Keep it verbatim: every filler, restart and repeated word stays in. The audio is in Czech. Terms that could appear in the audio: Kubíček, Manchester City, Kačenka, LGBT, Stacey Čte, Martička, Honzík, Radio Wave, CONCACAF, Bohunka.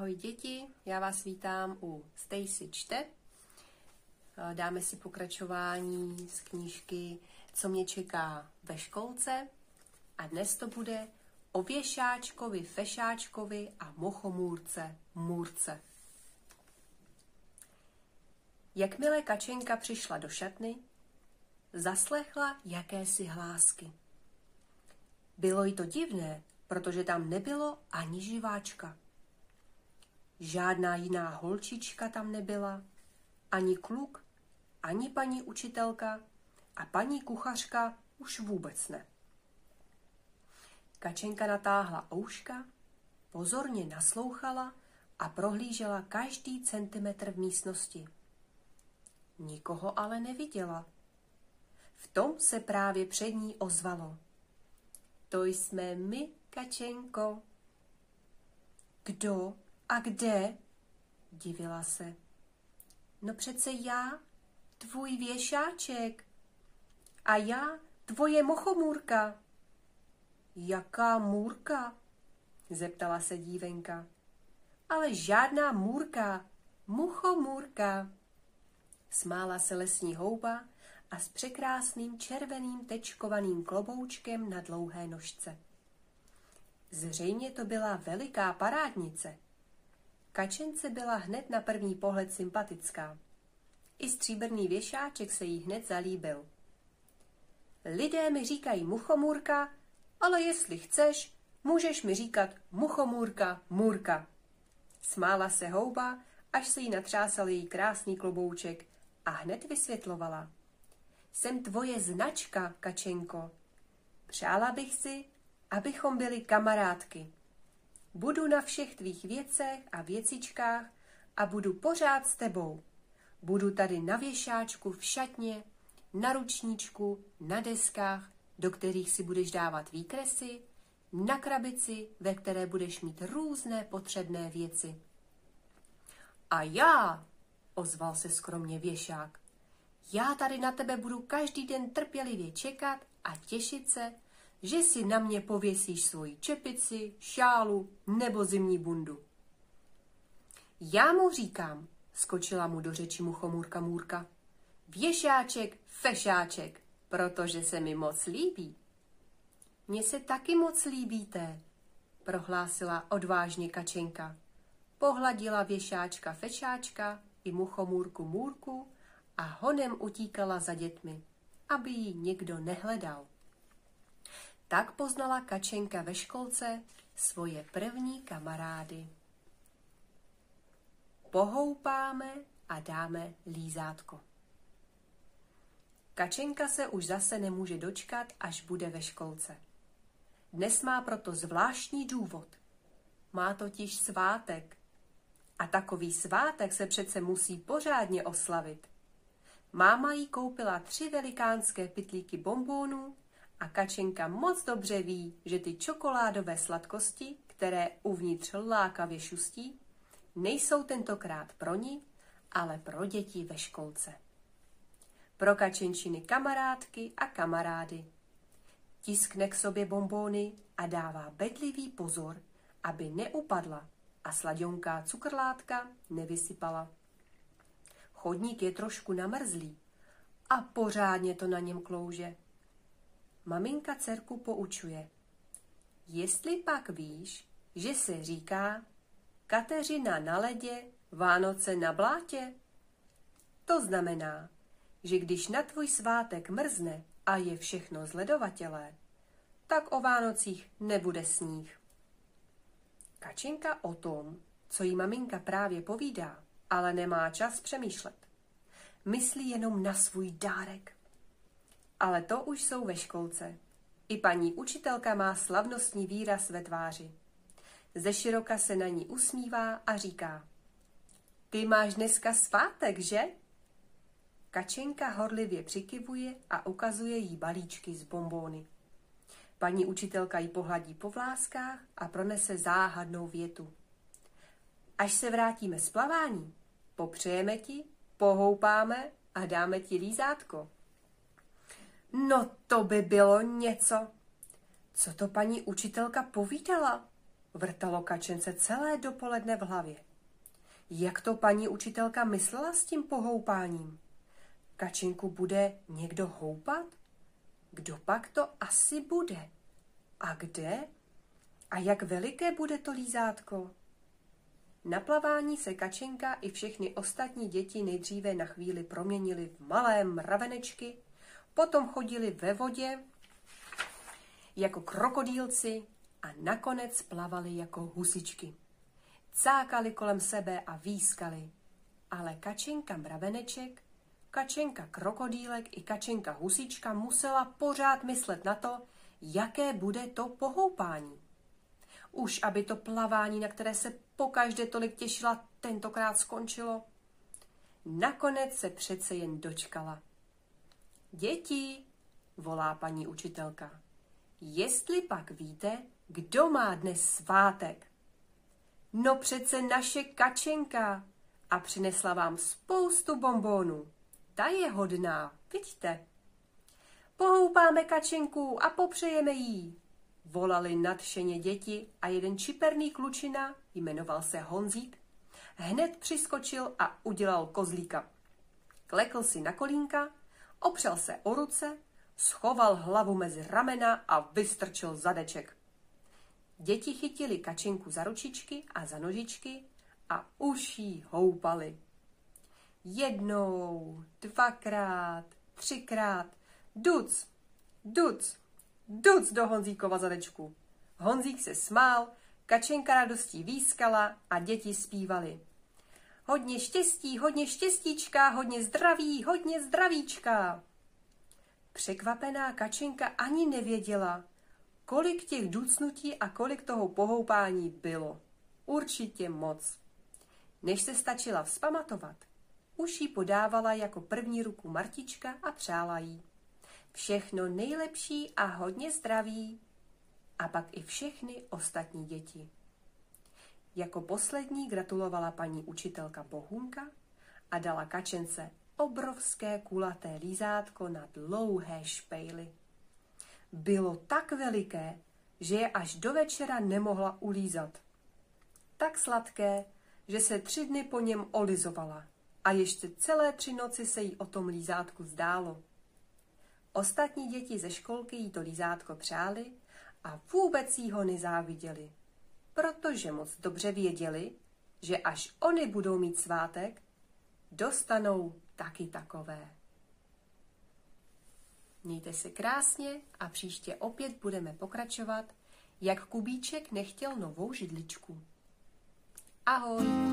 Ahoj děti, já vás vítám u Stacey Čte. Dáme si pokračování z knížky Co mě čeká ve školce a dnes to bude o Věšáčkovi, Fešáčkovi a Mochomůrce, Můrce. Jakmile Kačenka přišla do šatny, zaslechla jakési hlásky. Bylo jí to divné, protože tam nebylo ani živáčka. Žádná jiná holčička tam nebyla, ani kluk, ani paní učitelka a paní kuchařka už vůbec ne. Kačenka natáhla ouška, pozorně naslouchala a prohlížela každý centimetr v místnosti. Nikoho ale neviděla. V tom se právě před ní ozvalo: To jsme my, Kačenko. Kdo? A kde? Divila se. No přece já, tvůj věšáček. A já, tvoje mochomůrka. Jaká můrka? Zeptala se dívenka. Ale žádná můrka, muchomůrka. Smála se lesní houba a s překrásným červeným tečkovaným kloboučkem na dlouhé nožce. Zřejmě to byla veliká parádnice. Kačence byla hned na první pohled sympatická. I stříbrný věšáček se jí hned zalíbil. Lidé mi říkají muchomůrka, ale jestli chceš, můžeš mi říkat muchomůrka, můrka. Smála se houba, až se jí natřásal její krásný klobouček a hned vysvětlovala. Jsem tvoje značka, Kačenko. Přála bych si, abychom byli kamarádky. Budu na všech tvých věcech a věcičkách a budu pořád s tebou. Budu tady na věšáčku, v šatně, na ručníčku, na deskách, do kterých si budeš dávat výkresy, na krabici, ve které budeš mít různé potřebné věci. A já, ozval se skromně věšák, já tady na tebe budu každý den trpělivě čekat a těšit se, že si na mě pověsíš svoji čepici, šálu nebo zimní bundu. Já mu říkám, skočila mu do řeči muchomůrka můrka, věšáček, fešáček, protože se mi moc líbí. Mně se taky moc líbíte, prohlásila odvážně Kačenka. Pohladila věšáčka, fešáčka i muchomůrku můrku a honem utíkala za dětmi, aby ji nikdo nehledal. Tak poznala Kačenka ve školce svoje první kamarády. Pohoupáme a dáme lízátko. Kačenka se už zase nemůže dočkat, až bude ve školce. Dnes má proto zvláštní důvod. Má totiž svátek. A takový svátek se přece musí pořádně oslavit. Máma jí koupila tři velikánské pytlíky bonbónů, a Kačenka moc dobře ví, že ty čokoládové sladkosti, které uvnitř lákavě šustí, nejsou tentokrát pro ní, ale pro děti ve školce. Pro Kačenčiny kamarádky a kamarády. Tiskne k sobě bonbóny a dává bedlivý pozor, aby neupadla a sladěnká cukrlátka nevysypala. Chodník je trošku namrzlý a pořádně to na něm klouže. Maminka dcerku poučuje. Jestli pak víš, že se říká Kateřina na ledě, Vánoce na blátě? To znamená, že když na tvůj svátek mrzne a je všechno zledovatelé, tak o Vánocích nebude sníh. Kačenka o tom, co jí maminka právě povídá, ale nemá čas přemýšlet. Myslí jenom na svůj dárek. Ale to už jsou ve školce. I paní učitelka má slavnostní výraz ve tváři. Ze široka se na ní usmívá a říká: Ty máš dneska svátek, že? Kačenka horlivě přikivuje a ukazuje jí balíčky z bonbóny. Paní učitelka ji pohladí po vláskách a pronese záhadnou větu. Až se vrátíme z plavání, popřejeme ti, pohoupáme a dáme ti lízátko. No to by bylo něco. Co to paní učitelka povídala? Vrtalo Kačence celé dopoledne v hlavě. Jak to paní učitelka myslela s tím pohoupáním? Kačenku bude někdo houpat? Kdo pak to asi bude? A kde? A jak veliké bude to lízátko? Na plavání se Kačenka i všechny ostatní děti nejdříve na chvíli proměnili v malé mravenečky, potom chodili ve vodě jako krokodýlci a nakonec plavali jako husičky. Cákali kolem sebe a výskali, ale Kačenka mraveneček, Kačenka krokodýlek i Kačenka husička musela pořád myslet na to, jaké bude to pohoupání. Už aby to plavání, na které se pokaždé tolik těšila, tentokrát skončilo. Nakonec se přece jen dočkala. Děti, volá paní učitelka, jestli pak víte, kdo má dnes svátek? No přece naše Kačenka a přinesla vám spoustu bonbónů. Ta je hodná, vidíte. Pohoupáme Kačenku a popřejeme jí. Volali nadšeně děti a jeden čiperný klučina, jmenoval se Honzík, hned přiskočil a udělal kozlíka. Klekl si na kolínka, opřel se o ruce, schoval hlavu mezi ramena a vystrčil zadeček. Děti chytili Kačenku za ručičky a za nožičky a už jí houpali. Jednou, dvakrát, třikrát, duc, duc, duc do Honzíkova zadečku. Honzík se smál, Kačenka radostí výskala a děti zpívali. Hodně štěstí, hodně štěstíčka, hodně zdraví, hodně zdravíčka. Překvapená Kačenka ani nevěděla, kolik těch ducnutí a kolik toho pohoupání bylo. Určitě moc. Než se stačila vzpamatovat, už jí podávala jako první ruku Martička a přála jí všechno nejlepší a hodně zdraví. A pak i všechny ostatní děti. Jako poslední gratulovala paní učitelka Bohunka a dala Kačence obrovské kulaté lízátko na dlouhé špejly. Bylo tak veliké, že je až do večera nemohla ulízat. Tak sladké, že se tři dny po něm olizovala a ještě celé tři noci se jí o tom lízátku zdálo. Ostatní děti ze školky jí to lízátko přáli a vůbec jí ho nezáviděli, protože moc dobře věděli, že až oni budou mít svátek, dostanou taky takové. Mějte se krásně a příště opět budeme pokračovat, jak Kubíček nechtěl novou židličku. Ahoj!